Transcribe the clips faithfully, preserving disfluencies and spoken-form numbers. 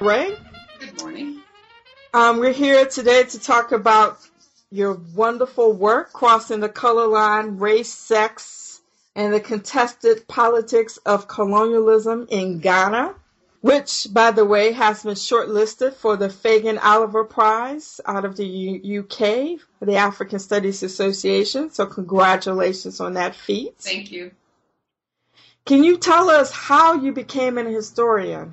Ray. Good morning. Um, we're here today to talk about your wonderful work, Crossing the Color Line, Race, Sex, and the Contested Politics of Colonialism in Ghana, which, by the way, has been shortlisted for the Fagan Oliver Prize out of the U- UK, the African Studies Association. So congratulations on that feat. Thank you. Can you tell us how you became an historian?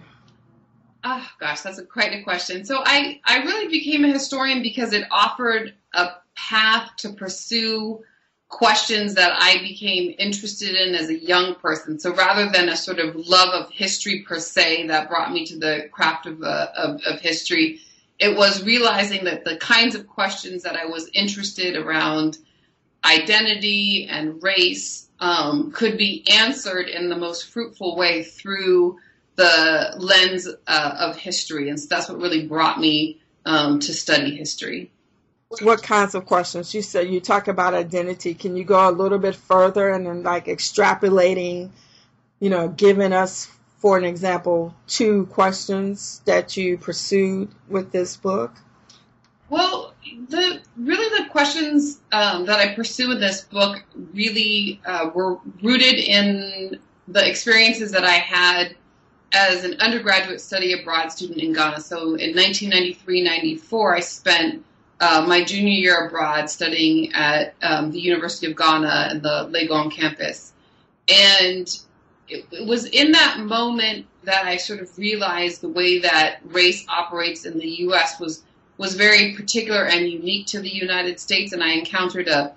Oh, gosh, that's a, quite a question. So I, I really became a historian because it offered a path to pursue questions that I became interested in as a young person. So rather than a sort of love of history per se that brought me to the craft of, uh, of, of history, it was realizing that the kinds of questions that I was interested around identity and race um, could be answered in the most fruitful way through the lens uh, of history. And so that's what really brought me um, to study history. What kinds of questions? You said you talk about identity. Can you go a little bit further and then like extrapolating, you know, giving us, for an example, two questions that you pursued with this book? Well, the really the questions um, that I pursue in this book really uh, were rooted in the experiences that I had as an undergraduate study abroad student in Ghana. So in nineteen ninety-three ninety-four, I spent uh, my junior year abroad studying at um, the University of Ghana and the Legon campus. And it, it was in that moment that I sort of realized the way that race operates in the U S was was very particular and unique to the United States. And I encountered a,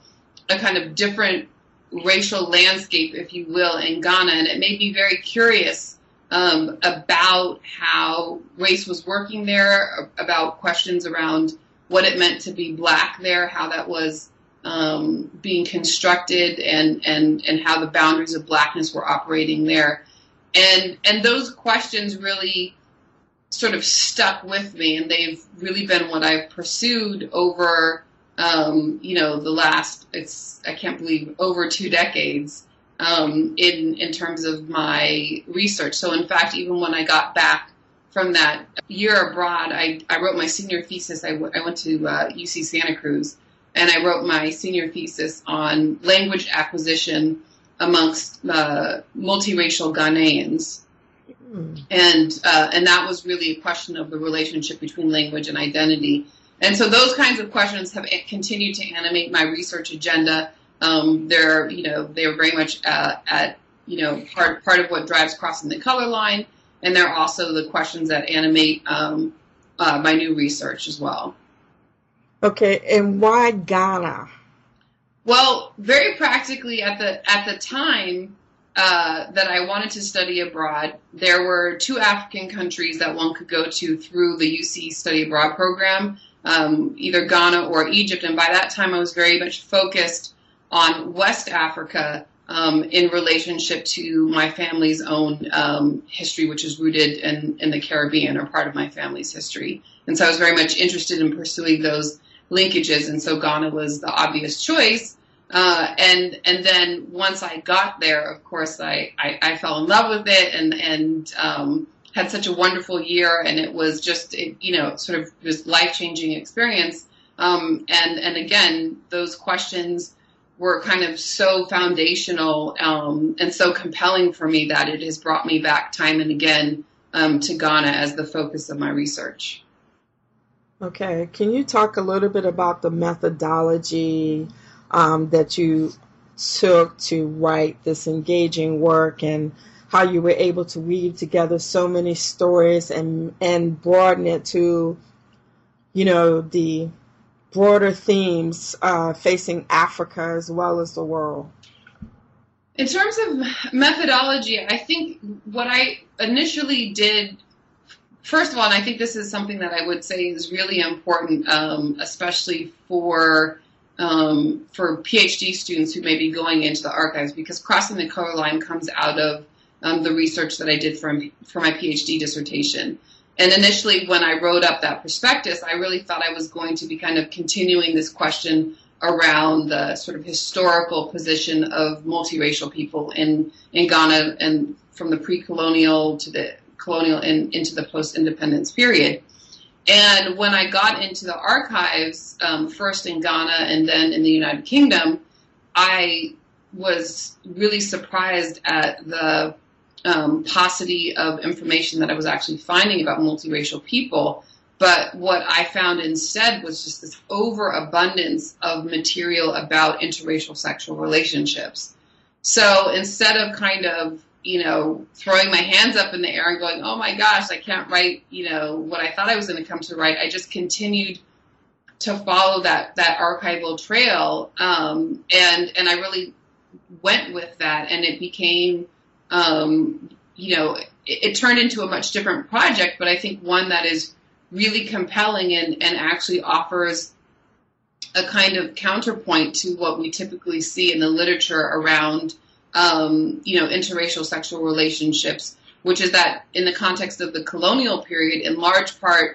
a kind of different racial landscape, if you will, in Ghana. And it made me very curious Um, about how race was working there, about questions around what it meant to be black there, how that was um, being constructed, and, and, and how the boundaries of blackness were operating there. And and those questions really sort of stuck with me, and they've really been what I've pursued over, um, you know, the last, it's I can't believe, over two decades. Um, in, in terms of my research. So in fact, even when I got back from that year abroad, I, I wrote my senior thesis. I, w- I went to uh, U C Santa Cruz, and I wrote my senior thesis on language acquisition amongst uh, multiracial Ghanaians. Mm. And, uh, and that was really a question of the relationship between language and identity. And so those kinds of questions have continued to animate my research agenda. Um, they're, you know, they're very much uh, at, you know, part part of what drives Crossing the Color Line, and they're also the questions that animate um, uh, my new research as well. Okay, and why Ghana? Well, very practically, at the at the time uh, that I wanted to study abroad, there were two African countries that one could go to through the U C Study Abroad program, um, either Ghana or Egypt. And by that time, I was very much focused on West Africa um, in relationship to my family's own um, history, which is rooted in, in the Caribbean, or part of my family's history. And so I was very much interested in pursuing those linkages, and so Ghana was the obvious choice. Uh, and and then once I got there, of course, I, I, I fell in love with it, and, and um, had such a wonderful year, and it was just, it, you know, sort of this life-changing experience. Um, and, and again, those questions were kind of so foundational um, and so compelling for me that it has brought me back time and again um, to Ghana as the focus of my research. Okay. Can you talk a little bit about the methodology um, that you took to write this engaging work, and how you were able to weave together so many stories and, and broaden it to, you know, the broader themes uh, facing Africa as well as the world? In terms of methodology, I think what I initially did, first of all, and I think this is something that I would say is really important, um, especially for um, for PhD students who may be going into the archives, because Crossing the Color Line comes out of um, the research that I did for, for my PhD dissertation. And initially, when I wrote up that prospectus, I really thought I was going to be kind of continuing this question around the sort of historical position of multiracial people in, in Ghana, and from the pre-colonial to the colonial and into the post-independence period. And when I got into the archives, um, first in Ghana and then in the United Kingdom, I was really surprised at the Um, paucity of information that I was actually finding about multiracial people. But what I found instead was just this overabundance of material about interracial sexual relationships. So instead of kind of, you know, throwing my hands up in the air and going, oh my gosh, I can't write, you know, what I thought I was going to come to write, I just continued to follow that, that archival trail. Um, and, and I really went with that, and it became Um, you know, it, it turned into a much different project, but I think one that is really compelling and, and actually offers a kind of counterpoint to what we typically see in the literature around, um, you know, interracial sexual relationships, which is that in the context of the colonial period, in large part,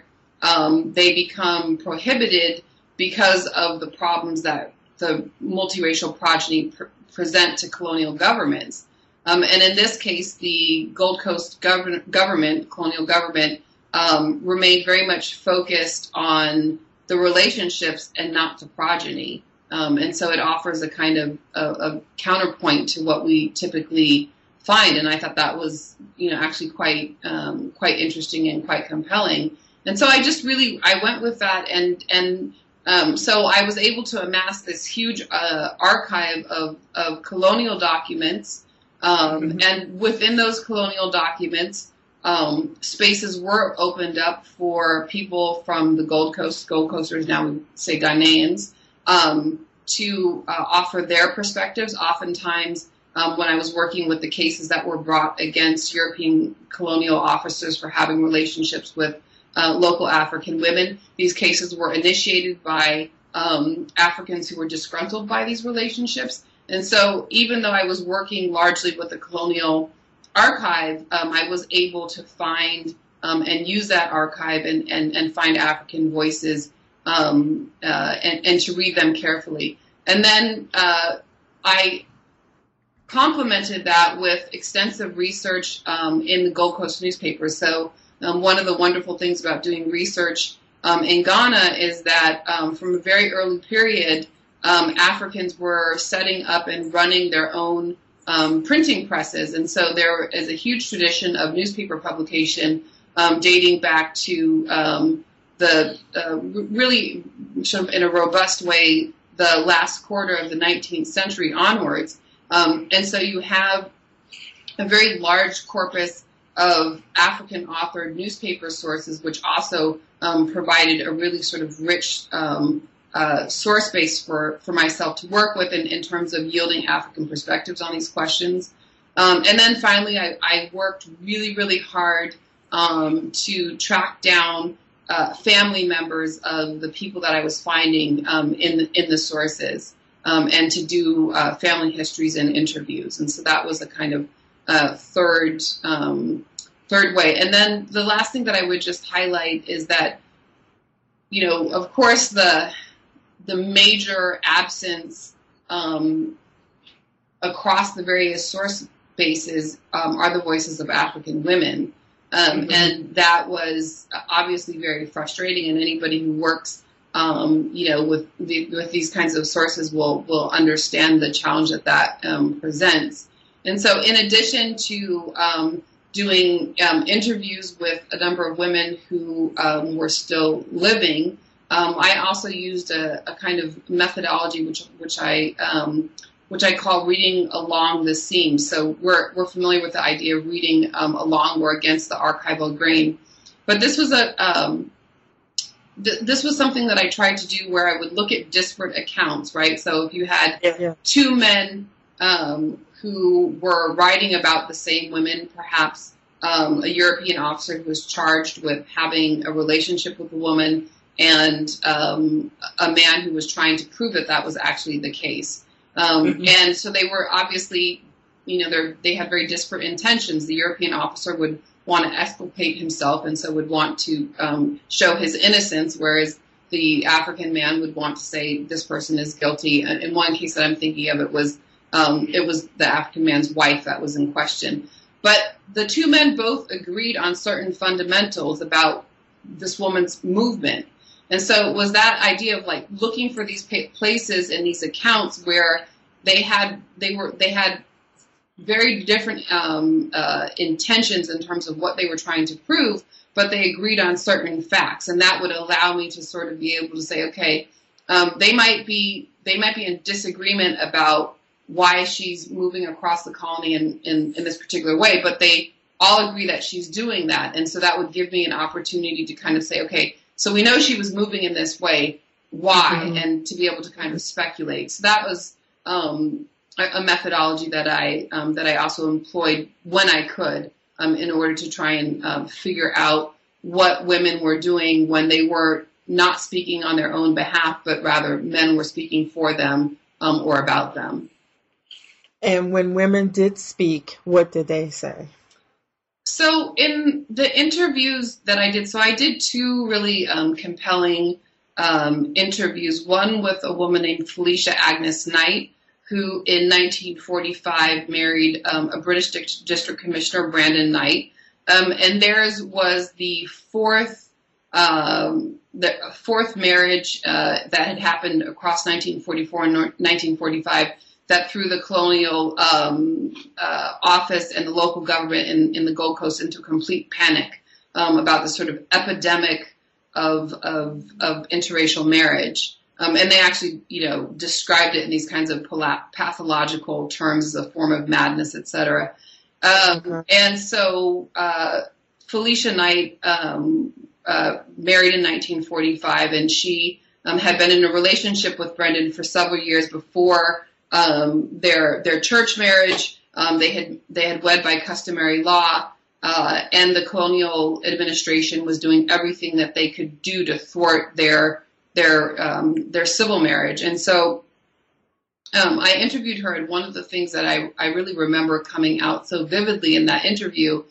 um, they become prohibited because of the problems that the multiracial progeny pr- present to colonial governments. Um, and in this case, the Gold Coast gov- government, colonial government, um, remained very much focused on the relationships and not the progeny. Um, and so it offers a kind of a, a counterpoint to what we typically find. And I thought that was, you know, actually quite um, quite interesting and quite compelling. And so I just really I went with that, and and um, so I was able to amass this huge uh, archive of, of colonial documents. Um, mm-hmm. And within those colonial documents, um, spaces were opened up for people from the Gold Coast, Gold Coasters now we say Ghanaians, um, to uh, offer their perspectives. Oftentimes, um, when I was working with the cases that were brought against European colonial officers for having relationships with uh, local African women, these cases were initiated by um, Africans who were disgruntled by these relationships. And so even though I was working largely with the colonial archive, um, I was able to find um, and use that archive and, and, and find African voices um, uh, and, and to read them carefully. And then uh, I complemented that with extensive research um, in the Gold Coast newspapers. So um, one of the wonderful things about doing research um, in Ghana is that um, from a very early period, Um, Africans were setting up and running their own um, printing presses. And so there is a huge tradition of newspaper publication um, dating back to um, the uh, really sort of in a robust way, the last quarter of the nineteenth century onwards. Um, and so you have a very large corpus of African authored newspaper sources, which also um, provided a really sort of rich um Uh, source base for, for myself to work with in, in terms of yielding African perspectives on these questions. Um, and then finally, I, I worked really, really hard um, to track down uh, family members of the people that I was finding um, in, the, in the sources um, and to do uh, family histories and interviews. And so that was a kind of uh, third, um, third way. And then the last thing that I would just highlight is that, you know, of course, the the major absence um, across the various source bases um, are the voices of African women. Um, mm-hmm. And that was obviously very frustrating, and anybody who works, um, you know, with the, with these kinds of sources will, will understand the challenge that that um, presents. And so in addition to um, doing um, interviews with a number of women who um, were still living, Um, I also used a, a kind of methodology which which I um, which I call reading along the seam. So we're we're familiar with the idea of reading um, along or against the archival grain, but this was a um, th- this was something that I tried to do where I would look at disparate accounts, right? So if you had yeah, yeah. two men um, who were writing about the same women, perhaps um, a European officer who was charged with having a relationship with a woman and um, a man who was trying to prove that that was actually the case. Um, mm-hmm. And so they were obviously, you know, they had very disparate intentions. The European officer would want to exculpate himself and so would want to um, show his innocence, whereas the African man would want to say this person is guilty. And in one case that I'm thinking of, it was um, it was the African man's wife that was in question. But the two men both agreed on certain fundamentals about this woman's movement. And so it was that idea of like looking for these places and these accounts where they had they were they had very different um, uh, intentions in terms of what they were trying to prove, but they agreed on certain facts, and that would allow me to sort of be able to say, okay, um, they might be they might be in disagreement about why she's moving across the colony in, in, in this particular way, but they all agree that she's doing that, and so that would give me an opportunity to kind of say, okay, so we know she was moving in this way, why, mm-hmm. and to be able to kind of speculate. So that was um, a methodology that I um, that I also employed when I could um, in order to try and um, figure out what women were doing when they were not speaking on their own behalf, but rather men were speaking for them um, or about them. And when women did speak, what did they say? So in the interviews that I did, so I did two really um, compelling um, interviews, one with a woman named Felicia Agnes Knight, who in nineteen forty-five married um, a British di- district commissioner, Brandon Knight, um, and theirs was the fourth um, the fourth marriage uh, that had happened across nineteen forty-four and nineteen forty-five that through the colonial um, uh, office and the local government in, in the Gold Coast into complete panic um, about the sort of epidemic of of, of interracial marriage. Um, and they actually, you know, described it in these kinds of pathological terms as a form of madness, et cetera. Um, mm-hmm. And so uh, Felicia Knight um, uh, married in nineteen forty-five, and she um, had been in a relationship with Brendan for several years before um, their their church marriage. Um, they had they had wed by customary law, uh, and the colonial administration was doing everything that they could do to thwart their their um, their civil marriage. And so um, I interviewed her, and one of the things that I, I really remember coming out so vividly in that interview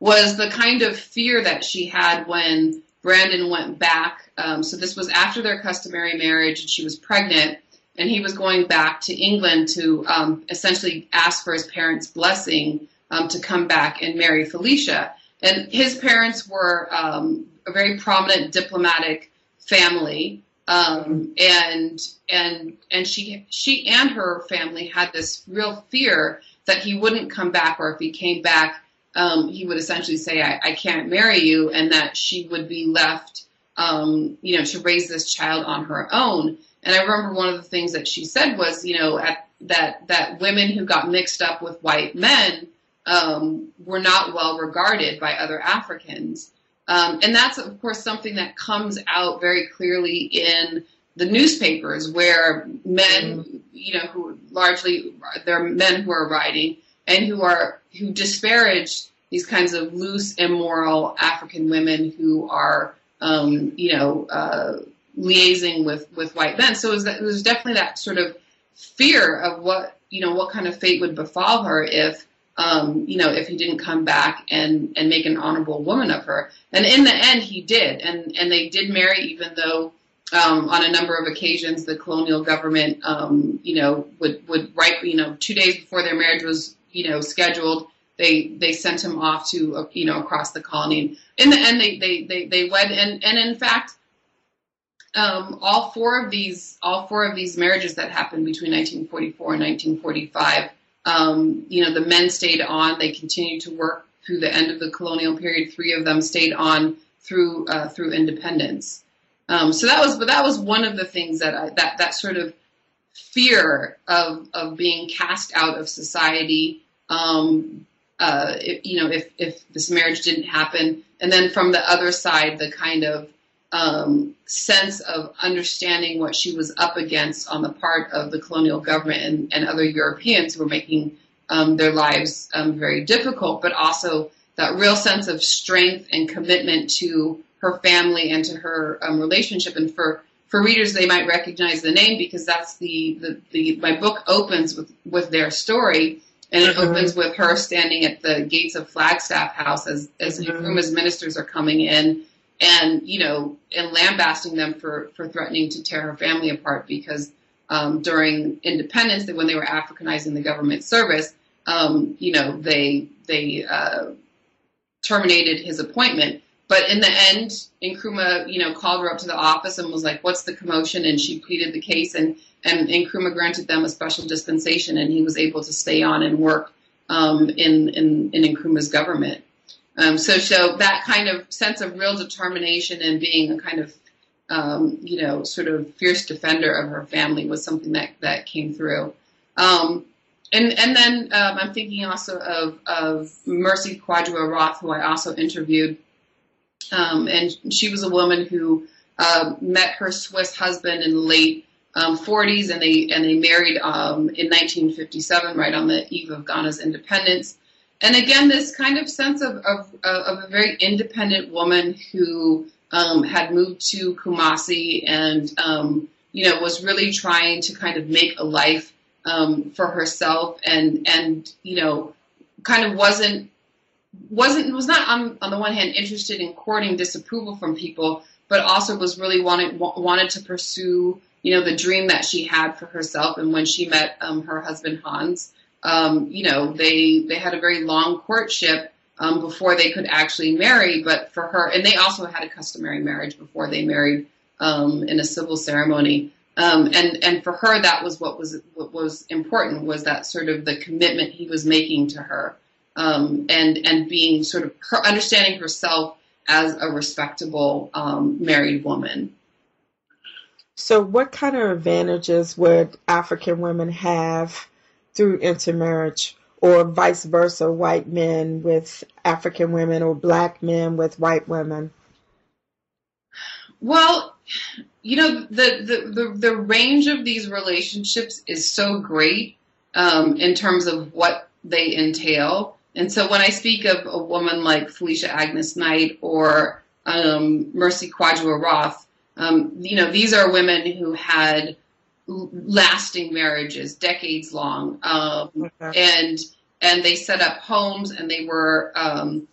was the kind of fear that she had when Brandon went back. Um, so this was after their customary marriage, and she was pregnant, and he was going back to England to um, essentially ask for his parents' blessing um, to come back and marry Felicia. And his parents were um, a very prominent diplomatic family, um, and and and she she and her family had this real fear that he wouldn't come back, or if he came back, um, he would essentially say, I, I can't marry you, and that she would be left, um, you know, to raise this child on her own. And I remember one of the things that she said was, you know, at, that that women who got mixed up with white men um, were not well regarded by other Africans. Um, and that's, of course, something that comes out very clearly in the newspapers, where men, you know, who largely they're men who are writing and who are who disparage these kinds of loose, immoral African women who are, um, you know, uh, liaising with, with white men. So it was, that, it was definitely that sort of fear of what, you know, what kind of fate would befall her if. Um, you know, if he didn't come back and, and make an honorable woman of her. And in the end, he did. And, and they did marry, even though um, on a number of occasions, the colonial government, um, you know, would, would write, you know, two days before their marriage was, you know, scheduled, they they sent him off to, uh, you know, across the colony. In the end, they, they, they, they wed. And, and in fact, um, all four of these, all four of these marriages that happened between nineteen forty-four and nineteen forty-five, Um, you know, the men stayed on. They continued to work through the end of the colonial period. Three of them stayed on through uh, through independence. Um, so that was, but that was one of the things that I, that that sort of fear of of being cast out of society. Um, uh, if, you know, if if this marriage didn't happen, and then from the other side, the kind of um, sense of understanding what she was up against on the part of the colonial government and, and other Europeans who were making um, their lives um, very difficult, but also that real sense of strength and commitment to her family and to her um, relationship. And for For readers, they might recognize the name because that's the, the, the my book opens with, with their story, and it mm-hmm. opens with her standing at the gates of Flagstaff House as, as mm-hmm. Nkrumah's ministers are coming in and, you know, and lambasting them for, for threatening to tear her family apart because um, during independence, that when they were Africanizing the government service, um, you know, they, they uh, terminated his appointment. But in the end, Nkrumah, you know, called her up to the office and was like, what's the commotion? And she pleaded the case, and, and Nkrumah granted them a special dispensation, and he was able to stay on and work um, in, in, in Nkrumah's government. Um, so, so that kind of sense of real determination and being a kind of, um, you know, sort of fierce defender of her family was something that, that came through. Um, And and then um, I'm thinking also of, of Mercy Quadua Roth, who I also interviewed. Um, and she was a woman who uh, met her Swiss husband in the late um, forties, and they and they married um, in nineteen fifty-seven, right on the eve of Ghana's independence. And again, this kind of sense of of, of a very independent woman who um, had moved to Kumasi and um, you know was really trying to kind of make a life um, for herself, and and you know kind of wasn't. wasn't was not on, on the one hand interested in courting disapproval from people, but also was really wanted wanted to pursue you know the dream that she had for herself. And when she met um, her husband Hans, um, you know they they had a very long courtship um, before they could actually marry. But for her, and they also had a customary marriage before they married um, in a civil ceremony. Um, and and for her, that was what was what was important, was that sort of the commitment he was making to her. Um, and and being sort of her, understanding herself as a respectable um, married woman. So what kind of advantages would African women have through intermarriage, or vice versa, white men with African women or black men with white women? Well, you know, the the, the, the range of these relationships is so great um, in terms of what they entail. And so when I speak of a woman like Felicia Agnes Knight or um, Mercy Quadua Roth, um, you know, these are women who had lasting marriages, decades long, um, okay. and and they set up homes, and they were um,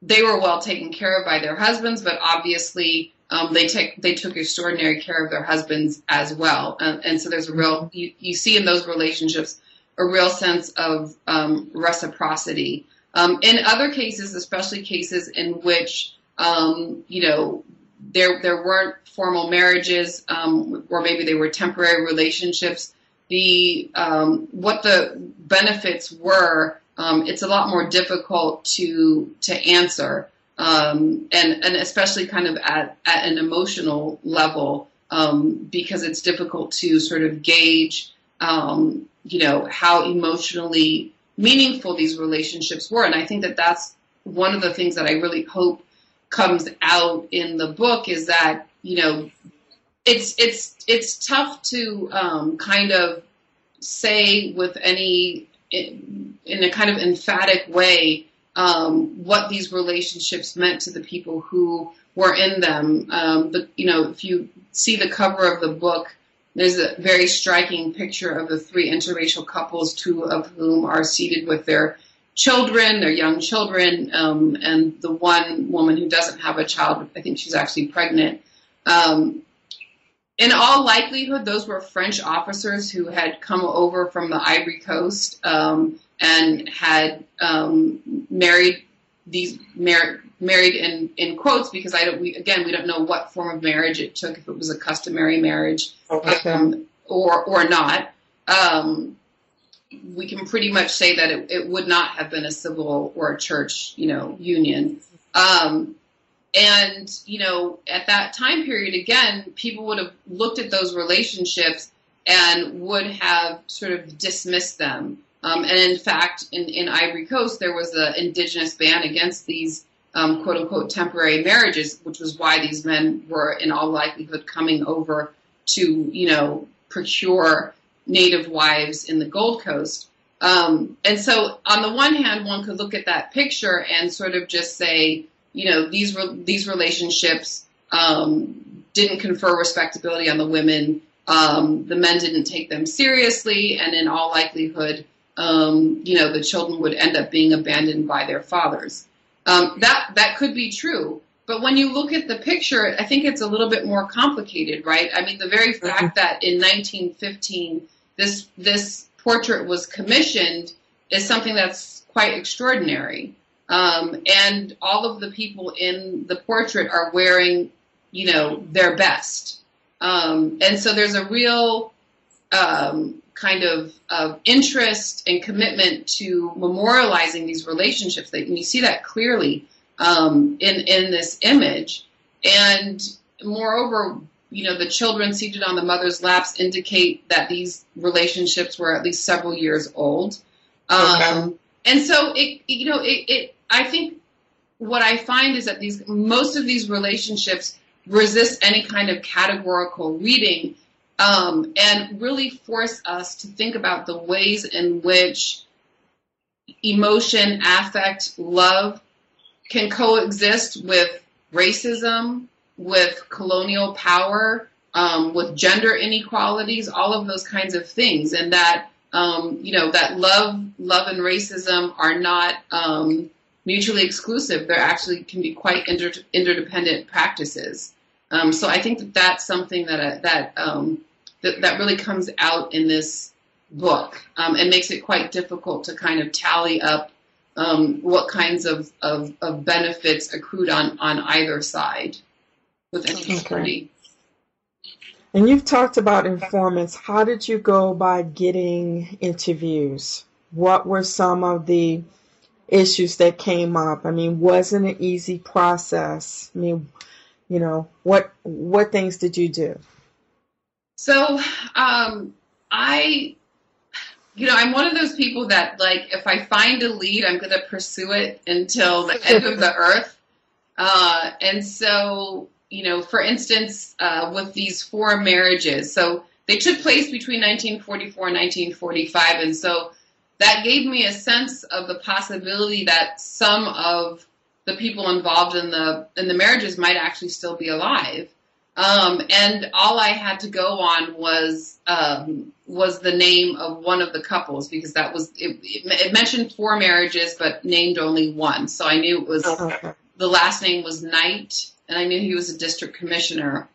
they were well taken care of by their husbands, but obviously um, they take they took extraordinary care of their husbands as well, and, and so there's a real you, you see in those relationships a real sense of um, reciprocity. Um, in other cases, especially cases in which, um, you know, there there weren't formal marriages, um, or maybe they were temporary relationships, the um, what the benefits were, um, it's a lot more difficult to to answer, um, and, and especially kind of at, at an emotional level, um, because it's difficult to sort of gauge um you know, how emotionally meaningful these relationships were. And I think that that's one of the things that I really hope comes out in the book, is that, you know, it's it's it's tough to um, kind of say with any, in a kind of emphatic way, um, what these relationships meant to the people who were in them. Um, but, you know, if you see the cover of the book, there's a very striking picture of the three interracial couples, two of whom are seated with their children, their young children, um, and the one woman who doesn't have a child, I think she's actually pregnant. Um, in all likelihood, those were French officers who had come over from the Ivory Coast um, and had um, married these mar- married in, in quotes, because I don't. We, again, we don't know what form of marriage it took, if it was a customary marriage okay. um, or or not. Um, we can pretty much say that it, it would not have been a civil or a church, you know, union. Um, and you know, at that time period, again, people would have looked at those relationships and would have sort of dismissed them. Um, and in fact, in, in Ivory Coast, there was an indigenous ban against these um, quote unquote temporary marriages, which was why these men were in all likelihood coming over to, you know, procure native wives in the Gold Coast. Um, and so on the one hand, one could look at that picture and sort of just say, you know, these re- these relationships um, didn't confer respectability on the women. Um, the men didn't take them seriously. And in all likelihood, um, you know, the children would end up being abandoned by their fathers. Um, that that could be true. But when you look at the picture, I think it's a little bit more complicated, right? I mean, the very fact that in nineteen fifteen, this this portrait was commissioned is something that's quite extraordinary. Um, and all of the people in the portrait are wearing, you know, their best. Um, and so there's a real um, kind of, of interest and commitment to memorializing these relationships. And you see that clearly um, in, in this image. And moreover, you know, the children seated on the mother's laps indicate that these relationships were at least several years old. Um, okay. And so, it, you know, it, it, I think what I find is that these, most of these relationships resist any kind of categorical reading, um, and really force us to think about the ways in which emotion, affect, love can coexist with racism, with colonial power, um, with gender inequalities, all of those kinds of things. And that, um, you know, that love, love and racism are not um, mutually exclusive. They actually can be quite inter- interdependent practices. Um, so I think that that's something that uh, that, um, that that really comes out in this book, um, and makes it quite difficult to kind of tally up um, what kinds of, of, of benefits accrued on, on either side with any security. Okay. And you've talked about informants. How did you go by getting interviews? What were some of the issues that came up? I mean, wasn't an easy process. I mean, you know, what what things did you do? So um, I, you know, I'm one of those people that, like, if I find a lead, I'm going to pursue it until the end of the earth. Uh, and so, you know, for instance, uh, with these four marriages, so they took place between nineteen forty-four and nineteen forty-five. And so that gave me a sense of the possibility that some of the people involved in the in the marriages might actually still be alive. Um, and all I had to go on was um, was the name of one of the couples, because that was it, it mentioned four marriages but named only one. So I knew it was the last name was Knight, and I knew he was a district commissioner.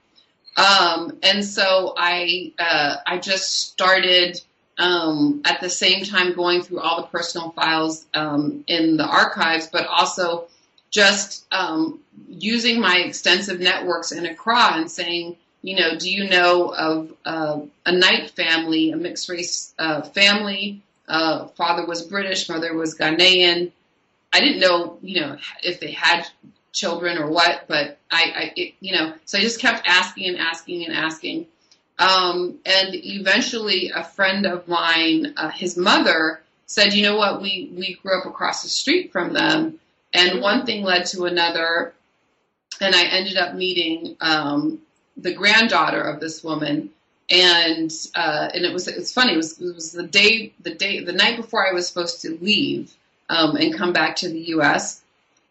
Um, and so I uh, I just started. Um, at the same time going through all the personal files um, in the archives, but also just um, using my extensive networks in Accra and saying, you know, do you know of uh, a Knight family, a mixed race uh, family? Uh, father was British, mother was Ghanaian. I didn't know, you know, if they had children or what, but I, I it, you know, so I just kept asking and asking and asking. Um, and eventually a friend of mine, uh, his mother, said, you know what, we, we grew up across the street from them. And one thing led to another. And I ended up meeting um, the granddaughter of this woman. And uh, and it was it's funny, it was, it was the day, the day, the night before I was supposed to leave um, and come back to the U S.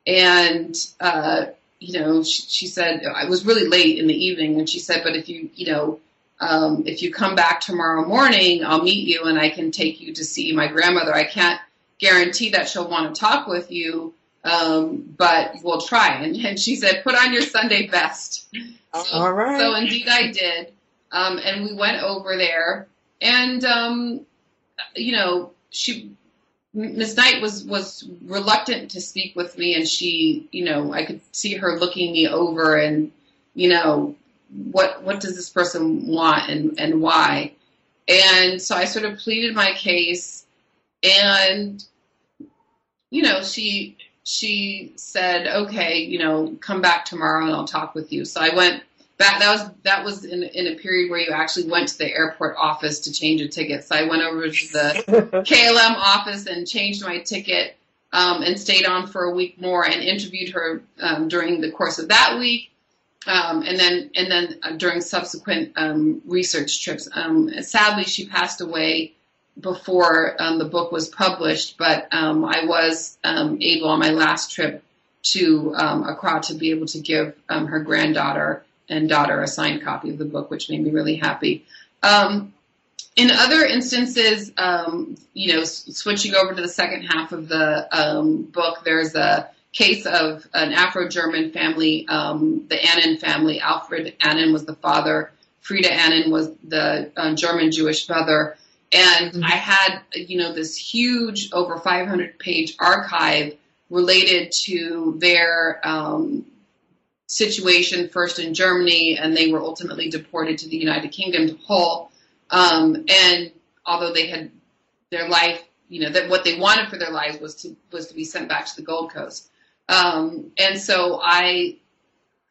And uh, you know, she, she said, it was really late in the evening, and she said, but if you, you know, Um, if you come back tomorrow morning, I'll meet you and I can take you to see my grandmother. I can't guarantee that she'll want to talk with you, um, but we'll try. And, and she said, put on your Sunday best. So, all right. So indeed I did. Um, and we went over there. And, um, you know, she, Miz Knight was, was reluctant to speak with me. And she, you know, I could see her looking me over and, you know, What what does this person want and, and why? And so I sort of pleaded my case, and you know she she said, okay, you know, come back tomorrow and I'll talk with you. So I went back. That was that was in in a period where you actually went to the airport office to change a ticket. So I went over to the K L M office and changed my ticket. um, and stayed on for a week more and interviewed her um, during the course of that week. Um, and then and then uh, during subsequent um, research trips. Um, sadly, she passed away before um, the book was published, but um, I was um, able on my last trip to um, Accra to be able to give um, her granddaughter and daughter a signed copy of the book, which made me really happy. Um, in other instances, um, you know, s- switching over to the second half of the um, book, there's a case of an Afro-German family, um, the Annan family. Alfred Annan was the father. Frieda Annan was the uh, German Jewish mother. And mm-hmm. I had, you know, this huge over five hundred page archive related to their um, situation first in Germany, and they were ultimately deported to the United Kingdom, to Hull. Um, and although they had their life, you know, that what they wanted for their lives was to was to be sent back to the Gold Coast. Um, and so I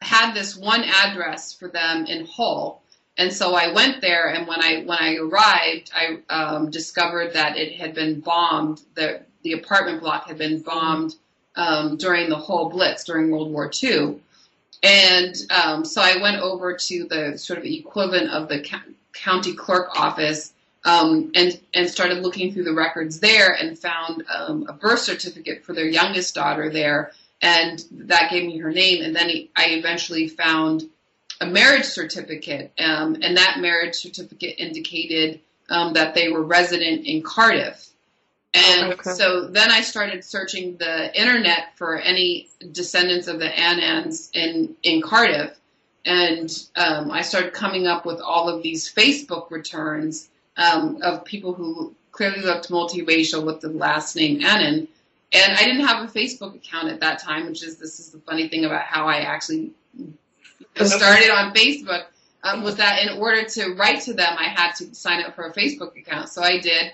had this one address for them in Hull. And so I went there, and when I when I arrived, I um, discovered that it had been bombed. The, the apartment block had been bombed um, during the Hull Blitz, during World War Two. And um, so I went over to the sort of equivalent of the ca- county clerk office um, and, and started looking through the records there and found um, a birth certificate for their youngest daughter there. And that gave me her name. And then he, I eventually found a marriage certificate, um, and that marriage certificate indicated um, that they were resident in Cardiff. And okay. So then I started searching the internet for any descendants of the Annans in, in Cardiff, and um, I started coming up with all of these Facebook returns um, of people who clearly looked multiracial with the last name Annan. And I didn't have a Facebook account at that time, which is, this is the funny thing about how I actually started on Facebook, um, was that in order to write to them, I had to sign up for a Facebook account. So I did,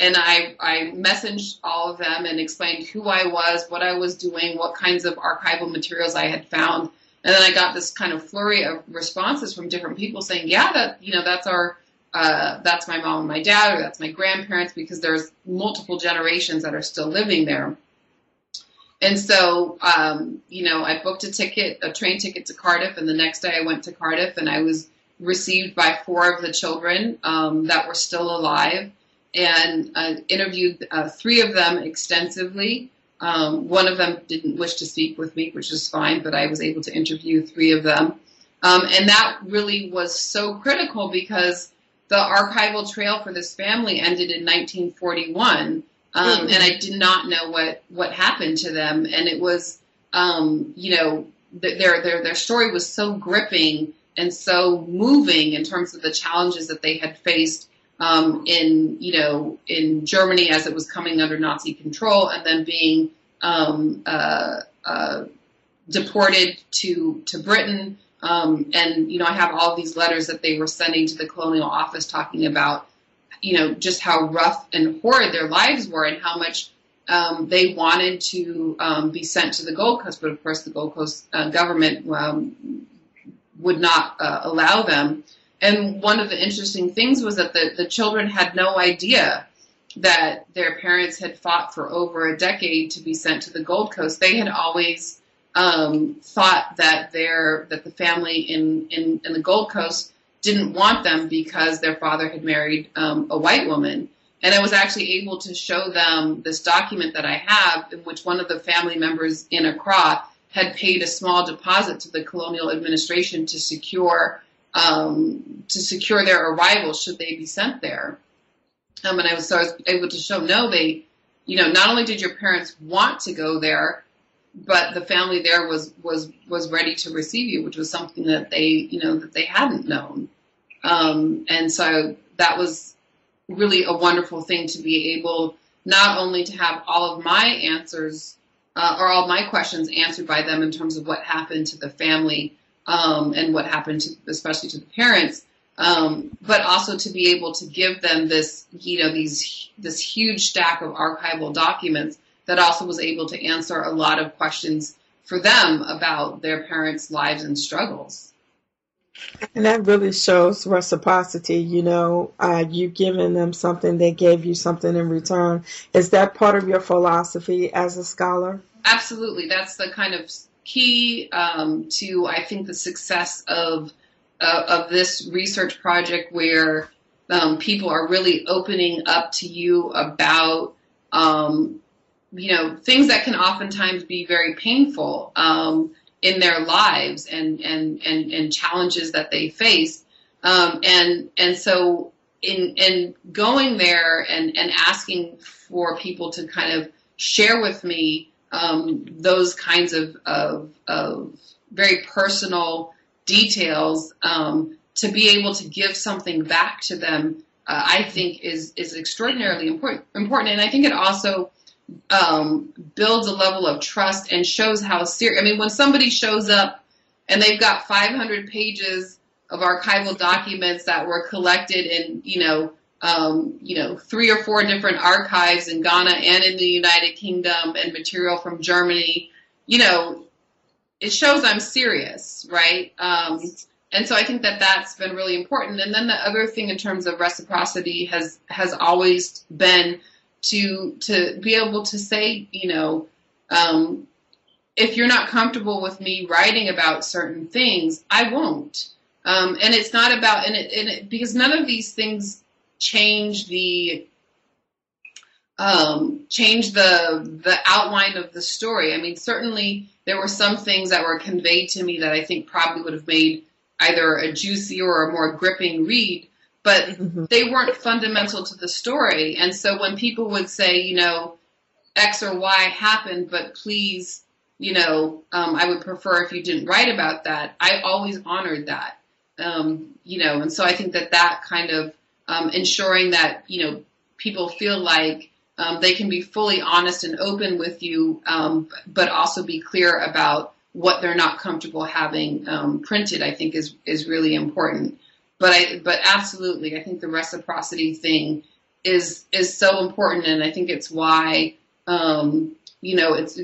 and I, I messaged all of them and explained who I was, what I was doing, what kinds of archival materials I had found. And then I got this kind of flurry of responses from different people saying, yeah, that, you know, that's our, uh, that's my mom and my dad, or that's my grandparents, because there's multiple generations that are still living there. And so, um, you know, I booked a ticket, a train ticket to Cardiff, and the next day I went to Cardiff, and I was received by four of the children um, that were still alive, and I interviewed uh, three of them extensively. Um, one of them didn't wish to speak with me, which is fine, but I was able to interview three of them. Um, and that really was so critical because the archival trail for this family ended in nineteen forty-one. Um, and I did not know what, what happened to them. And it was, um, you know, th- their, their, their story was so gripping and so moving in terms of the challenges that they had faced, um, in, you know, in Germany as it was coming under Nazi control, and then being, um, uh, uh, deported to, to Britain. Um, and, you know, I have all these letters that they were sending to the Colonial Office talking about, you know, just how rough and horrid their lives were and how much um, they wanted to um, be sent to the Gold Coast. But, of course, the Gold Coast uh, government um, would not uh, allow them. And one of the interesting things was that the, the children had no idea that their parents had fought for over a decade to be sent to the Gold Coast. They had always um, thought that their that the family in, in, in the Gold Coast didn't want them because their father had married um, a white woman. And I was actually able to show them this document that I have, in which one of the family members in Accra had paid a small deposit to the colonial administration to secure um, to secure their arrival should they be sent there. Um, and I was, so I was able to show, no, they, you know, not only did your parents want to go there, but the family there was was was ready to receive you, which was something that they, you know, that they hadn't known. Um, and so that was really a wonderful thing to be able not only to have all of my answers uh, or all my questions answered by them in terms of what happened to the family um, and what happened to, especially to the parents, um, but also to be able to give them this, you know, these this huge stack of archival documents that also was able to answer a lot of questions for them about their parents' lives and struggles. And that really shows reciprocity, you know, uh, you giving them something, they gave you something in return. Is that part of your philosophy as a scholar? Absolutely. That's the kind of key um, to, I think, the success of uh, of this research project, where um, people are really opening up to you about, um, you know, things that can oftentimes be very painful um in their lives and, and, and, and challenges that they face. Um, and, and so in, in going there and, and asking for people to kind of share with me um, those kinds of, of, of very personal details um, to be able to give something back to them, uh, I think is, is extraordinarily important, important. And I think it also Um, builds a level of trust and shows how serious. I mean, when somebody shows up and they've got five hundred pages of archival documents that were collected in, you know, um, you know, three or four different archives in Ghana and in the United Kingdom, and material from Germany, you know, it shows I'm serious, right? Um, and so I think that that's been really important. And then the other thing in terms of reciprocity has has always been to to be able to say, you know, um, if you're not comfortable with me writing about certain things, I won't. Um, and it's not about, and it, and it, because none of these things change the, um, change the, the outline of the story. I mean, certainly there were some things that were conveyed to me that I think probably would have made either a juicier or a more gripping read, but they weren't fundamental to the story. And so when people would say, you know, X or Y happened, but please, you know, um, I would prefer if you didn't write about that, I always honored that, um, you know. And so I think that that kind of um, ensuring that, you know, people feel like um, they can be fully honest and open with you, um, but also be clear about what they're not comfortable having um, printed, I think is, is really important. But I, but absolutely, I think the reciprocity thing is is so important, and I think it's why um, you know, it's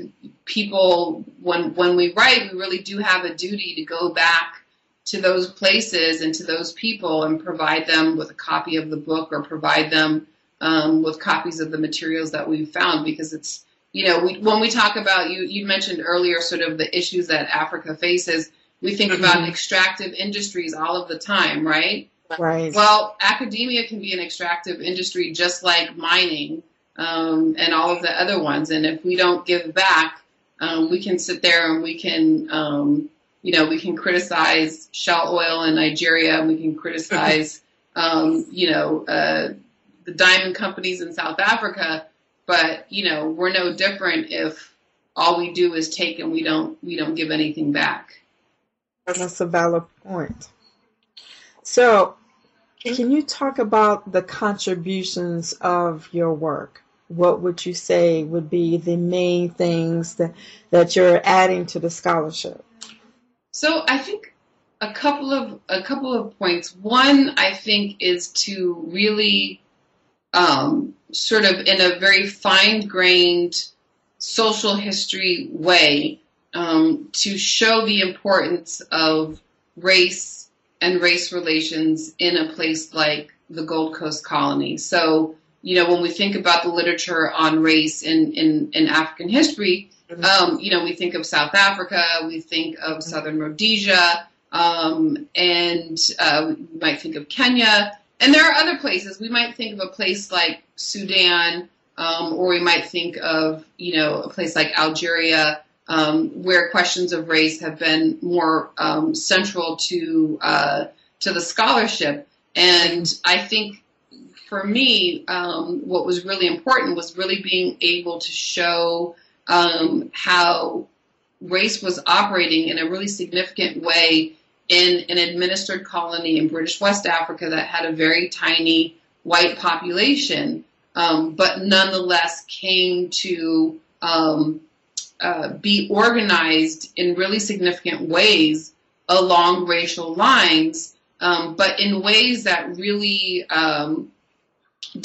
people when when we write, we really do have a duty to go back to those places and to those people and provide them with a copy of the book, or provide them um, with copies of the materials that we've found, because it's, you know, we, when we talk about you you mentioned earlier sort of the issues that Africa faces. We think about mm-hmm. extractive industries all of the time, right? Right. Well, academia can be an extractive industry just like mining um, and all of the other ones. And if we don't give back, um, we can sit there and we can, um, you know, we can criticize Shell Oil in Nigeria, and we can criticize, um, you know, uh, the diamond companies in South Africa. But, you know, we're no different if all we do is take and we don't we don't give anything back. That's a valid point. So, can you talk about the contributions of your work? What would you say would be the main things that, that you're adding to the scholarship? So, I think a couple of a couple of points. One, I think, is to really um, sort of in a very fine-grained social history way, Um, to show the importance of race and race relations in a place like the Gold Coast colony. So, you know, when we think about the literature on race in, in, in African history, um, you know, we think of South Africa, we think of Southern Rhodesia, um, and uh, we might think of Kenya. And there are other places. We might think of a place like Sudan, um, or we might think of, you know, a place like Algeria, Um, where questions of race have been more um, central to uh, to the scholarship. And I think for me, um, what was really important was really being able to show um, how race was operating in a really significant way in an administered colony in British West Africa that had a very tiny white population, um, but nonetheless came to um, Uh, be organized in really significant ways along racial lines, um, but in ways that really um,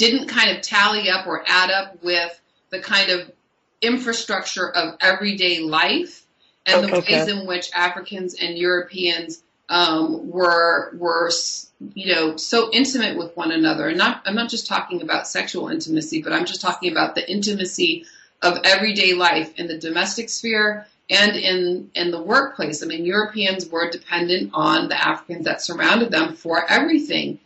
didn't kind of tally up or add up with the kind of infrastructure of everyday life and the okay. ways in which Africans and Europeans um, were were you know so intimate with one another. And not, I'm not just talking about sexual intimacy, but I'm just talking about the intimacy of everyday life in the domestic sphere and in in the workplace. I mean, Europeans were dependent on the Africans that surrounded them for everything,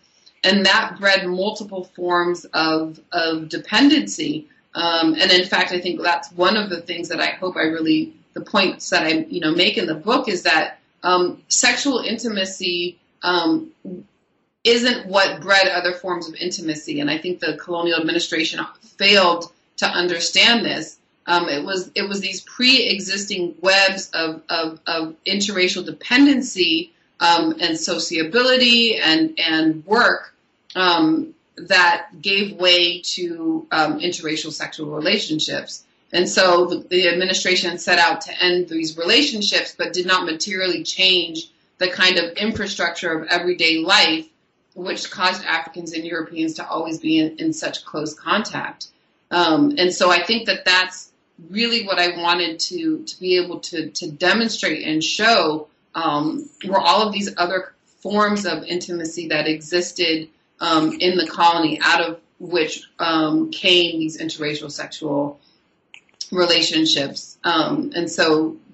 and that bred multiple forms of of dependency. Um, and in fact, I think that's one of the things that I hope I really, the points that I, you know, make in the book is that um, sexual intimacy um, isn't what bred other forms of intimacy. And I think the colonial administration failed to understand this. Um, it was it was these pre-existing webs of, of, of interracial dependency um, and sociability and, and work um, that gave way to um, interracial sexual relationships. And so the, the administration set out to end these relationships, but did not materially change the kind of infrastructure of everyday life, which caused Africans and Europeans to always be in, in such close contact. Um, and so I think that that's really what I wanted to, to be able to, to demonstrate and show um, were all of these other forms of intimacy that existed Um, in the colony, out of which um, came these interracial sexual relationships. Um, and so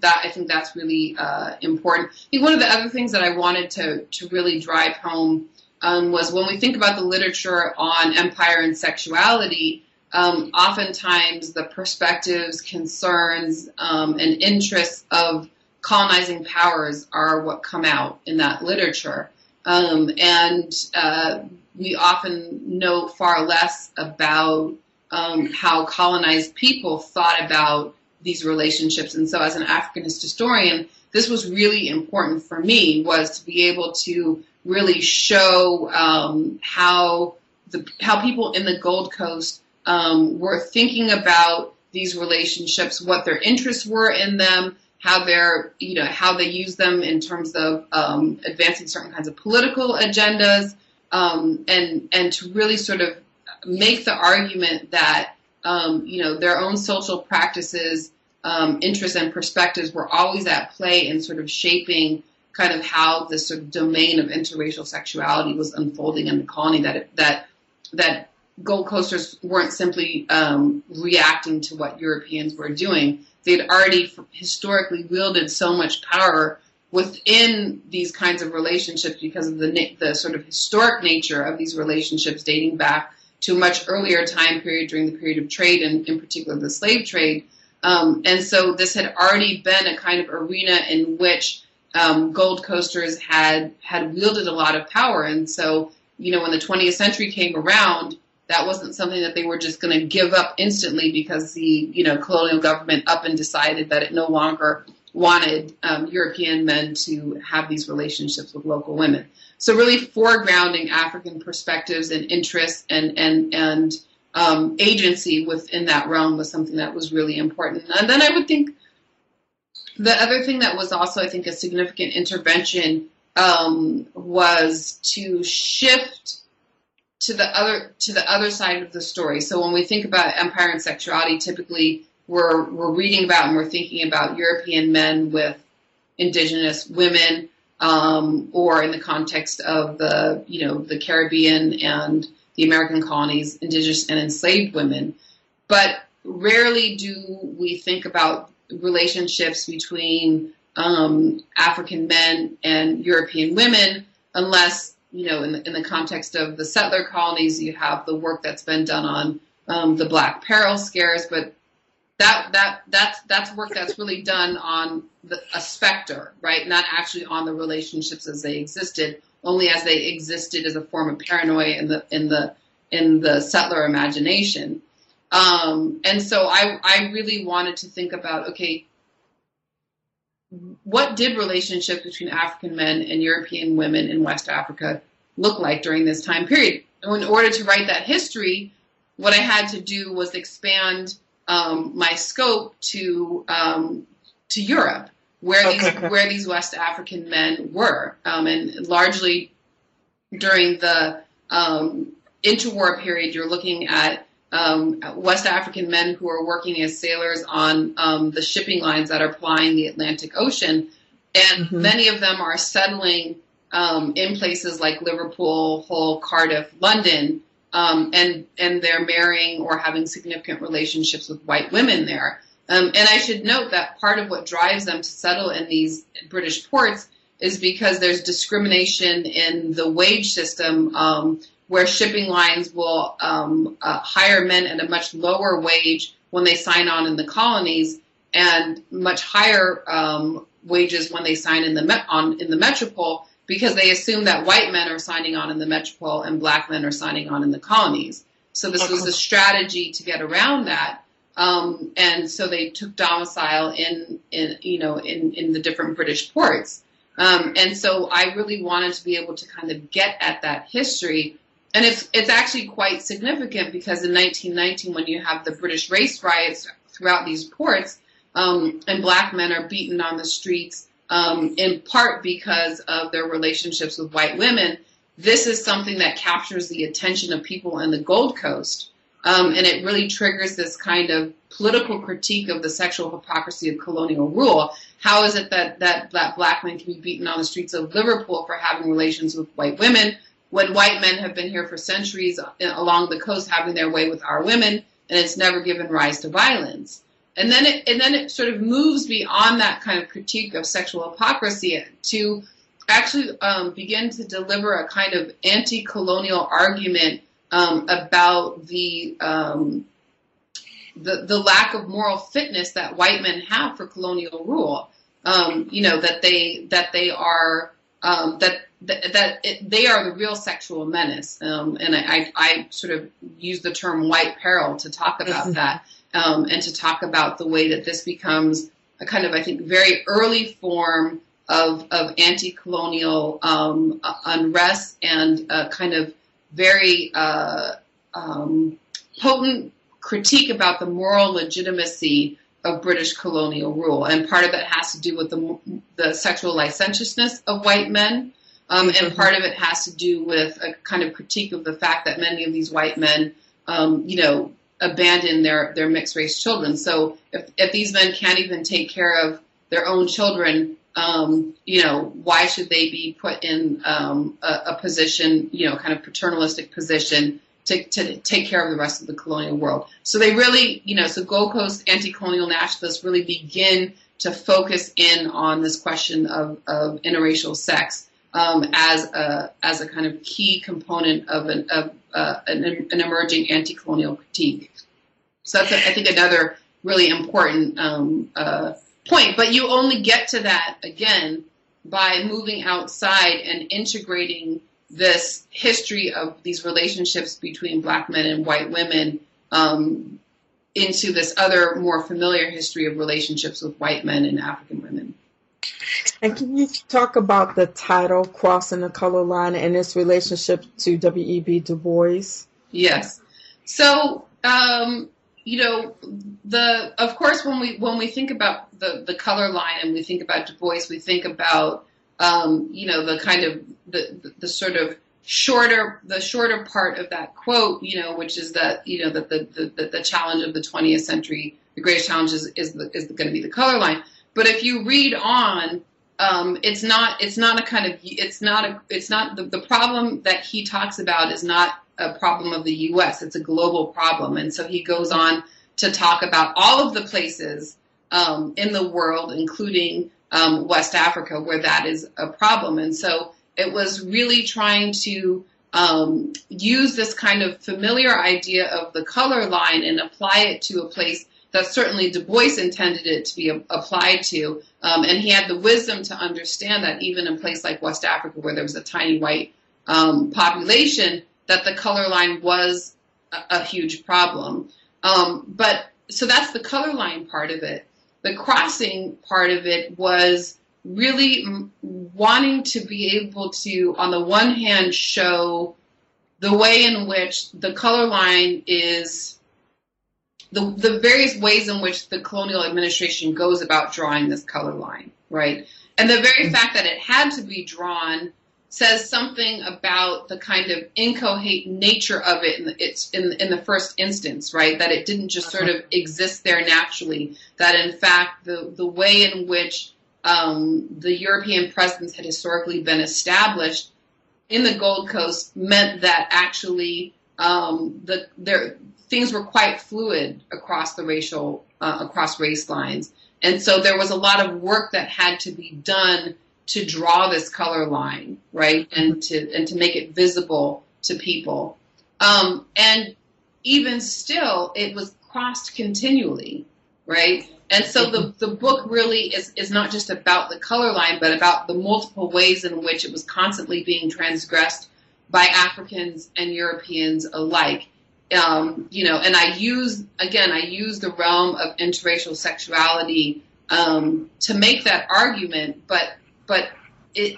that I think that's really uh, important. I think one of the other things that I wanted to, to really drive home um, was when we think about the literature on empire and sexuality, um, oftentimes the perspectives, concerns, um, and interests of colonizing powers are what come out in that literature. Um, and uh, we often know far less about um, how colonized people thought about these relationships. And so as an Africanist historian, this was really important for me, was to be able to really show um, how the how people in the Gold Coast um, were thinking about these relationships, what their interests were in them, how they're, you know, how they use them in terms of um, advancing certain kinds of political agendas, um, and and to really sort of make the argument that, um, you know, their own social practices, um, interests and perspectives were always at play in sort of shaping kind of how this sort of domain of interracial sexuality was unfolding in the colony, that it, that that Gold Coasters weren't simply um, reacting to what Europeans were doing. They'd already historically wielded so much power within these kinds of relationships because of the the sort of historic nature of these relationships dating back to a much earlier time period during the period of trade, and in particular the slave trade. Um, and so this had already been a kind of arena in which um, Gold Coasters had, had wielded a lot of power. And so, you know, when the twentieth century came around, that wasn't something that they were just going to give up instantly because the, you know, colonial government up and decided that it no longer wanted um, European men to have these relationships with local women. So really foregrounding African perspectives and interests and and and um, agency within that realm was something that was really important. And then I would think the other thing that was also, I think, a significant intervention um, was to shift to the other to the other side of the story. So when we think about empire and sexuality, typically we're we're reading about and we're thinking about European men with indigenous women, um, or in the context of the you know the Caribbean and the American colonies, indigenous and enslaved women. But rarely do we think about relationships between um, African men and European women, unless you know, in the, in the context of the settler colonies, you have the work that's been done on um, the Black Peril scares, but that that that's that's work that's really done on the, a specter, right? Not actually on the relationships as they existed, only as they existed as a form of paranoia in the in the in the settler imagination. Um, and so I I really wanted to think about, okay, what did relationships between African men and European women in West Africa look like during this time period? In order to write that history, what I had to do was expand um, my scope to um, to Europe, where okay, these okay. where these West African men were, um, and largely during the um, interwar period, you're looking at Um, West African men who are working as sailors on um, the shipping lines that are plying the Atlantic Ocean, And mm-hmm. many of them are settling um, in places like Liverpool, Hull, Cardiff, London, um, and, and they're marrying or having significant relationships with white women there. Um, and I should note that part of what drives them to settle in these British ports is because there's discrimination in the wage system, um, where shipping lines will um, uh, hire men at a much lower wage when they sign on in the colonies, and much higher um, wages when they sign in the me- on in the metropole, because they assume that white men are signing on in the metropole and black men are signing on in the colonies. So this was a strategy to get around that, um, and so they took domicile in, in you know in, in the different British ports. Um, and so I really wanted to be able to kind of get at that history. And it's it's actually quite significant, because in nineteen nineteen, when you have the British race riots throughout these ports, um, and black men are beaten on the streets, um, in part because of their relationships with white women, this is something that captures the attention of people in the Gold Coast. Um, and it really triggers this kind of political critique of the sexual hypocrisy of colonial rule. How is it that, that, that black men can be beaten on the streets of Liverpool for having relations with white women, when white men have been here for centuries along the coast having their way with our women, and it's never given rise to violence? And then it, and then it sort of moves beyond that kind of critique of sexual hypocrisy to actually um, begin to deliver a kind of anti-colonial argument um, about the, um, the the lack of moral fitness that white men have for colonial rule. Um, you know, that they that they are um, that. that, that it, they are the real sexual menace. Um, and I, I, I sort of use the term white peril to talk about that, um, and to talk about the way that this becomes a kind of, I think, very early form of, of anti-colonial um, uh, unrest, and a kind of very uh, um, potent critique about the moral legitimacy of British colonial rule. And part of it has to do with the, the sexual licentiousness of white men. Um, and part of it has to do with a kind of critique of the fact that many of these white men, um, you know, abandon their, their mixed-race children. So if, if these men can't even take care of their own children, um, you know, why should they be put in um, a, a position, you know, kind of paternalistic position to, to take care of the rest of the colonial world? So they really, you know, so Gold Coast anti-colonial nationalists really begin to focus in on this question of, of interracial sex. Um, as a as a kind of key component of an of uh, an, an emerging anti-colonial critique. So that's, a, I think, another really important um, uh, point. But you only get to that, again, by moving outside and integrating this history of these relationships between black men and white women um, into this other, more familiar history of relationships with white men and African women. And can you talk about the title, Crossing the Color Line, and its relationship to W E B. Du Bois? Yes. So, um, you know, the of course, when we when we think about the, the color line and we think about Du Bois, we think about, um, you know, the kind of the, the, the sort of shorter the shorter part of that quote, you know, which is that, you know, that the, the, the challenge of the twentieth century, the greatest challenge is, is, the, is going to be the color line. But if you read on, um, it's not it's not a kind of it's not a it's not the, the problem that he talks about is not a problem of the U S. It's a global problem. And so he goes on to talk about all of the places um, in the world, including um, West Africa, where that is a problem. And so it was really trying to um, use this kind of familiar idea of the color line and apply it to a place that certainly Du Bois intended it to be applied to, um, and he had the wisdom to understand that even in a place like West Africa, where there was a tiny white um, population, that the color line was a, a huge problem. Um, but so that's the color line part of it. The crossing part of it was really wanting to be able to, on the one hand, show the way in which the color line is The, the various ways in which the colonial administration goes about drawing this color line, right? And the very fact that it had to be drawn says something about the kind of incoherent nature of it in the, it's in, in the first instance, right? That it didn't just sort of exist there naturally, that in fact the, the way in which um, the European presence had historically been established in the Gold Coast meant that actually um, the there things were quite fluid across the racial uh, across race lines, and so there was a lot of work that had to be done to draw this color line, right, and to and to make it visible to people. Um, and even still, it was crossed continually, right? And so the, the book really is, is not just about the color line, but about the multiple ways in which it was constantly being transgressed by Africans and Europeans alike. Um, you know, and I use, again, I use the realm of interracial sexuality um, to make that argument, but but it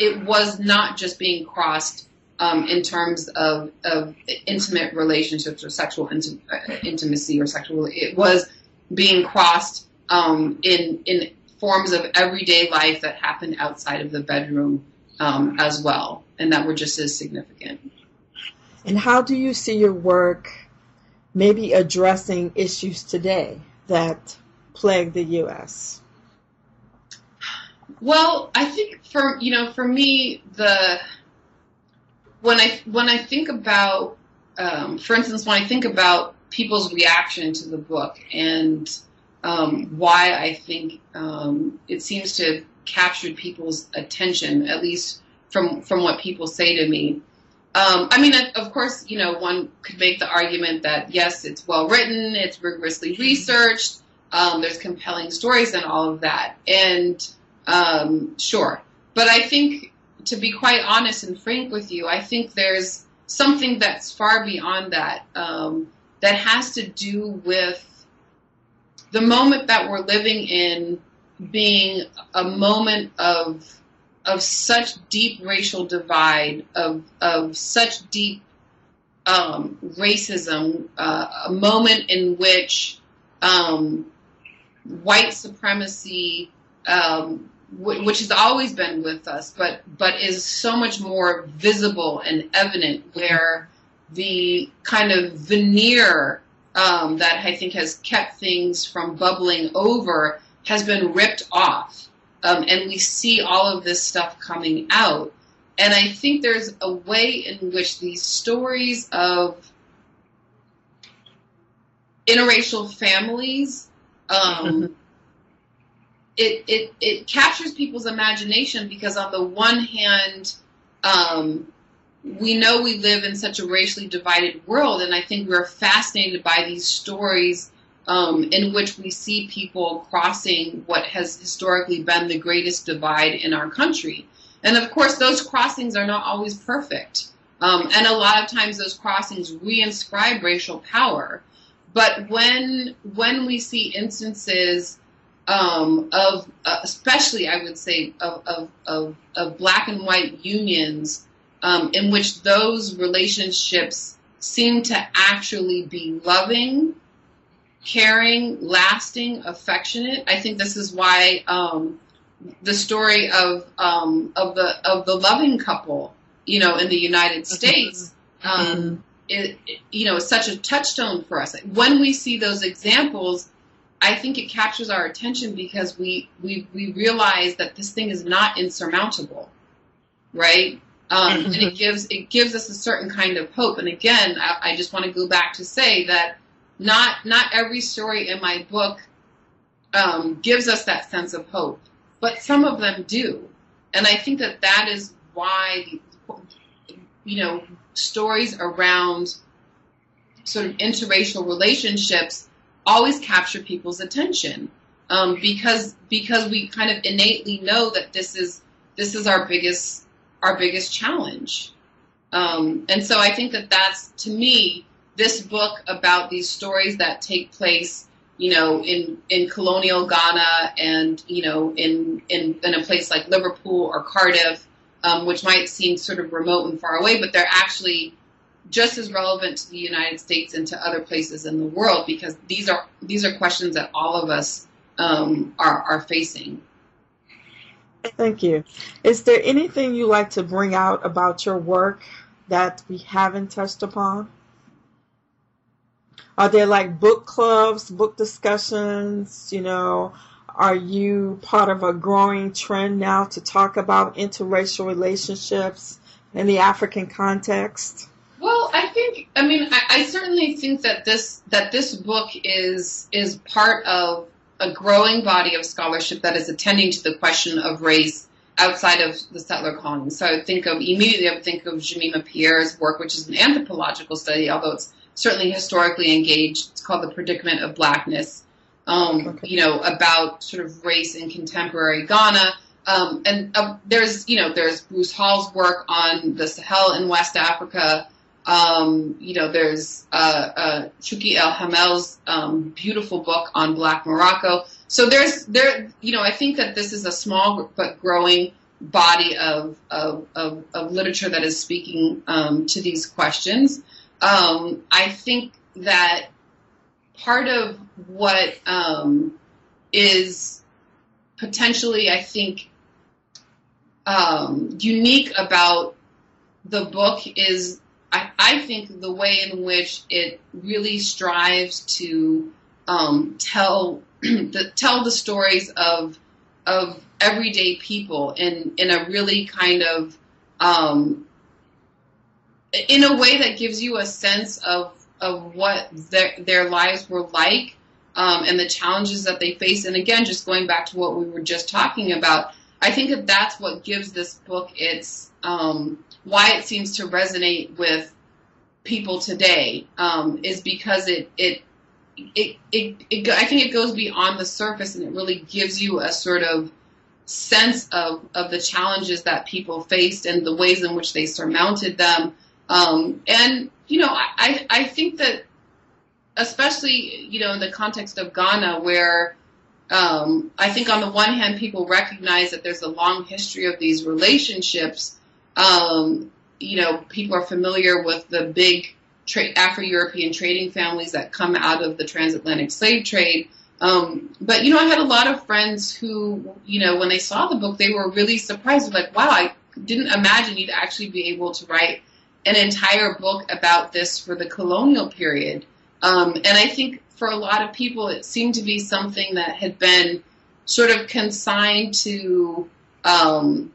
it was not just being crossed Um, in terms of, of intimate relationships or sexual inti- intimacy or sexual, it was being crossed um, in in forms of everyday life that happened outside of the bedroom um, as well, and that were just as significant. And how do you see your work maybe addressing issues today that plague the U S? Well, I think for you know for me the When I when I think about, um, for instance, when I think about people's reaction to the book and um, why I think um, it seems to have captured people's attention, at least from from what people say to me. Um, I mean, of course, you know, one could make the argument that yes, it's well written, it's rigorously researched, um, there's compelling stories and all of that, and um, sure, but I think, to be quite honest and frank with you, I think there's something that's far beyond that, um, that has to do with the moment that we're living in being a moment of of such deep racial divide, of of such deep um, racism, uh, a moment in which um, white supremacy um, which has always been with us, but but is so much more visible and evident, where the kind of veneer um, that I think has kept things from bubbling over has been ripped off. Um, and we see all of this stuff coming out. And I think there's a way in which these stories of interracial families um It, it it captures people's imagination because on the one hand, um, we know we live in such a racially divided world, and I think we're fascinated by these stories um, in which we see people crossing what has historically been the greatest divide in our country. And of course, those crossings are not always perfect. Um, and a lot of times those crossings reinscribe racial power. But when when we see instances Um, of uh, especially, I would say, of of, of, of black and white unions um, in which those relationships seem to actually be loving, caring, lasting, affectionate. I think this is why um, the story of um, of the of the loving couple, you know, in the United States, mm-hmm. um, it, it, you know, is such a touchstone for us. When we see those examples, I think it captures our attention because we, we, we realize that this thing is not insurmountable, right? Um, mm-hmm. And it gives it gives us a certain kind of hope. And again, I, I just want to go back to say that not not every story in my book um, gives us that sense of hope, but some of them do. And I think that that is why, you know, stories around sort of interracial relationships always capture people's attention um, because because we kind of innately know that this is this is our biggest our biggest challenge, um, and so I think that that's to me this book about these stories that take place, you know, in, in colonial Ghana and you know in in in a place like Liverpool or Cardiff, um, which might seem sort of remote and far away, but they're actually just as relevant to the United States and to other places in the world, because these are these are questions that all of us um, are, are facing. Thank you. Is there anything you like to bring out about your work that we haven't touched upon? Are there like book clubs, book discussions, you know, Are you part of a growing trend now to talk about interracial relationships in the African context? Well, I think, I mean, I, I certainly think that this that this book is is part of a growing body of scholarship that is attending to the question of race outside of the settler colonies. So I would think of, immediately I would think of Jemima Pierre's work, which is an anthropological study, although it's certainly historically engaged. It's called The Predicament of Blackness, um, okay. you know, about sort of race in contemporary Ghana. Um, and uh, there's, you know, there's Bruce Hall's work on the Sahel in West Africa. Um, you know, there's uh, uh, Chouki El Hamel's um, beautiful book on Black Morocco. So there's there, you know, I think that this is a small but growing body of of, of, of literature that is speaking um, to these questions. Um, I think that part of what um, is potentially, I think, um, unique about the book is. I, I think the way in which it really strives to um, tell the tell the stories of of everyday people in, in a really kind of um, in a way that gives you a sense of of what their their lives were like um, and the challenges that they face. And again, just going back to what we were just talking about, I think that that's what gives this book its um, why it seems to resonate with people today um, is because it it, it it it I think it goes beyond the surface, and it really gives you a sort of sense of, of the challenges that people faced and the ways in which they surmounted them. Um, and you know, I I think that especially you know in the context of Ghana, where um, I think on the one hand people recognize that there's a long history of these relationships. Um, you know, people are familiar with the big tra- Afro-European trading families that come out of the transatlantic slave trade. Um, but, you know, I had a lot of friends who, you know, when they saw the book, they were really surprised. Like, wow, I didn't imagine you'd actually be able to write an entire book about this for the colonial period. Um, and I think for a lot of people, it seemed to be something that had been sort of consigned to... Um,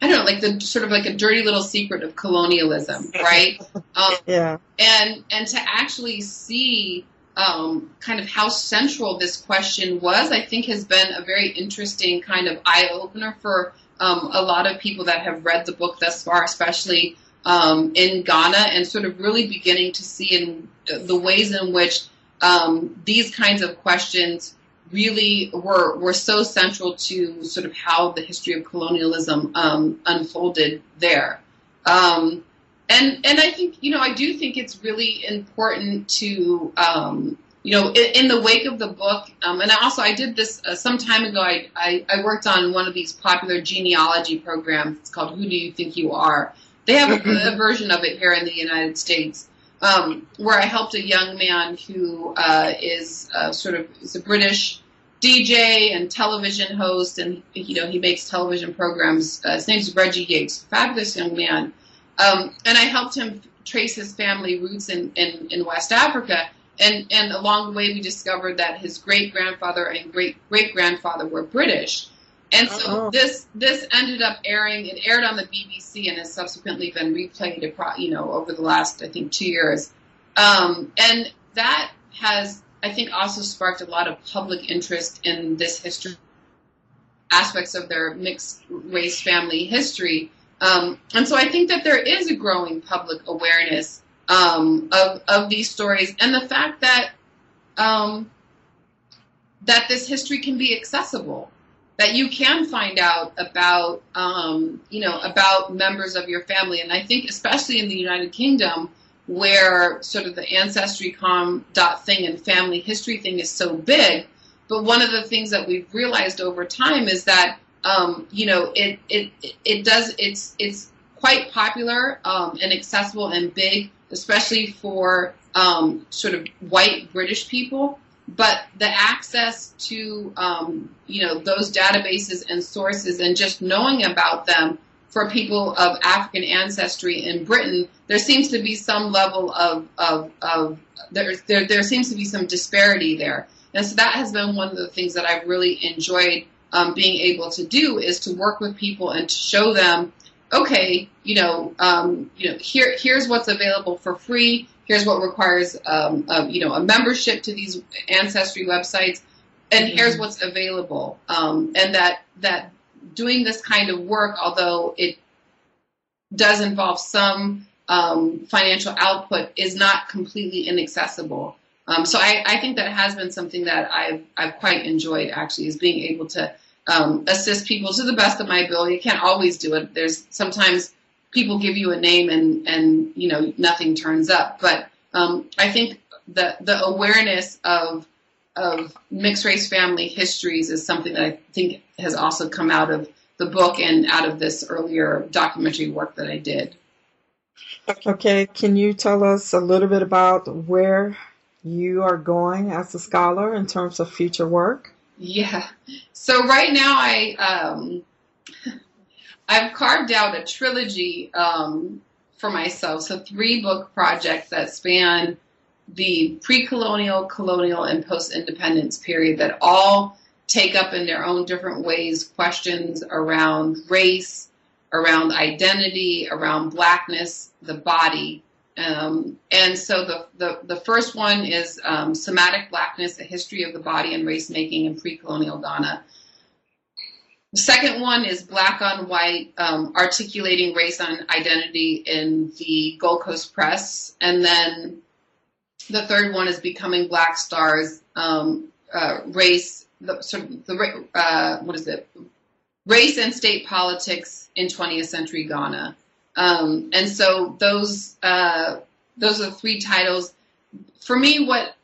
I don't know, like the sort of like a dirty little secret of colonialism, right? Um, yeah. And and to actually see um, kind of how central this question was, I think, has been a very interesting kind of eye opener for um, a lot of people that have read the book thus far, especially um, in Ghana, and sort of really beginning to see in the ways in which um, these kinds of questions. Really were were so central to sort of how the history of colonialism um, unfolded there. Um, and and I think, you know, I do think it's really important to, um, you know, in, in the wake of the book, um, and I also I did this uh, some time ago, I, I, I worked on one of these popular genealogy programs. It's called Who Do You Think You Are? They have a, a version of it here in the United States. Um, where I helped a young man who uh, is uh, sort of is a British D J and television host, and you know he makes television programs. Uh, his name's Reggie Yates, fabulous young man, um, and I helped him trace his family roots in, in, in West Africa. And and along the way, we discovered that his great grandfather and great great grandfather were British, and so Uh-oh. this this ended up airing. It aired on the B B C and has subsequently been replayed, you know, over the last I think two years. Um, and that has, I think, also sparked a lot of public interest in this history, aspects of their mixed race family history. Um, and so I think that there is a growing public awareness um, of of these stories, and the fact that um, that this history can be accessible. That you can find out about, um, you know, about members of your family. And I think especially in the United Kingdom, where sort of the Ancestry dot com thing and family history thing is so big, but one of the things that we've realized over time is that, um, you know, it it it does, it's it's quite popular um, and accessible and big, especially for um, sort of white British people. But the access to, um, you know, those databases and sources and just knowing about them for people of African ancestry in Britain, there seems to be some level of, of, of there, there, there seems to be some disparity there. And so that has been one of the things that I really enjoyed um, being able to do, is to work with people and to show them, okay, you know, um, you know, here here's what's available for free. Here's what requires, um, a, you know, a membership to these ancestry websites, and mm-hmm. here's what's available. Um, and that that doing this kind of work, although it does involve some um, financial output, is not completely inaccessible. Um, so I, I think that has been something that I've I've quite enjoyed, actually, is being able to um, assist people to the best of my ability. You can't always do it. There's sometimes people give you a name and, and you know, nothing turns up. But um, I think the the awareness of of mixed race family histories is something that I think has also come out of the book and out of this earlier documentary work that I did. Okay, can you tell us a little bit about where you are going as a scholar in terms of future work? Yeah. So right now I um, I've carved out a trilogy um, for myself, so three book projects that span the pre-colonial, colonial, and post-independence period that all take up in their own different ways questions around race, around identity, around blackness, the body. Um, and so the, the, the first one is um, Somatic Blackness, A History of the Body and Race Making in Pre-Colonial Ghana. The second one is Black on White, um, Articulating Race and Identity in the Gold Coast Press. And then the third one is Becoming Black Stars, um, uh, Race, the, sort of the, uh, what is it? Race and State Politics in twentieth Century Ghana. Um, and so those uh, those are the three titles. For me, what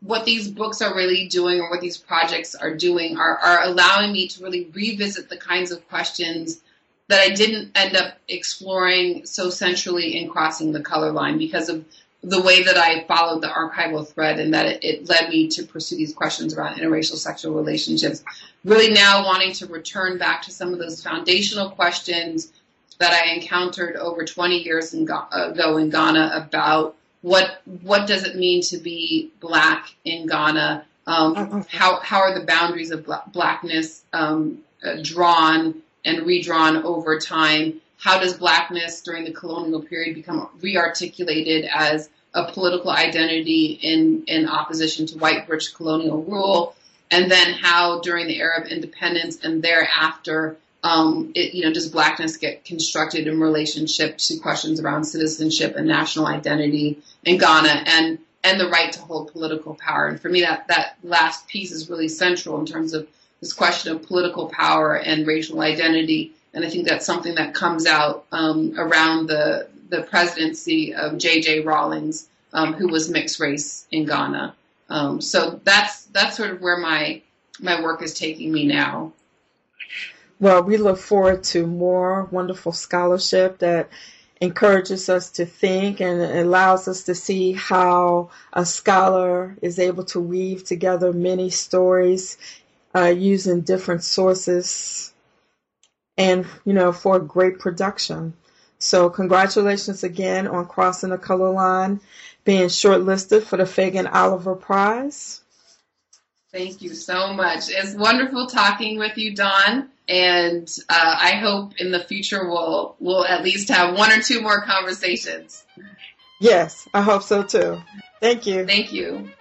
what these books are really doing, or what these projects are doing, are, are allowing me to really revisit the kinds of questions that I didn't end up exploring so centrally in Crossing the Color Line, because of the way that I followed the archival thread, and that it, it led me to pursue these questions around interracial sexual relationships. Really now wanting to return back to some of those foundational questions that I encountered over twenty years ago in Ghana about what what does it mean to be Black in Ghana? Um, how how are the boundaries of Blackness um, drawn and redrawn over time? How does Blackness during the colonial period become rearticulated as a political identity in, in opposition to white British colonial rule? And then how during the era of independence and thereafter, Um, it, you know, does Blackness get constructed in relationship to questions around citizenship and national identity in Ghana, and and the right to hold political power? And for me, that, that last piece is really central in terms of this question of political power and racial identity. And I think that's something that comes out um, around the the presidency of J J Rawlings, um, who was mixed race in Ghana. Um, so that's that's sort of where my my work is taking me now. Well, we look forward to more wonderful scholarship that encourages us to think and allows us to see how a scholar is able to weave together many stories uh, using different sources and, you know, for a great production. So congratulations again on Crossing the Color Line, being shortlisted for the Fagan Oliver Prize. Thank you so much. It's wonderful talking with you, Dawn. And uh, I hope in the future we'll, we'll at least have one or two more conversations. Yes, I hope so too. Thank you. Thank you.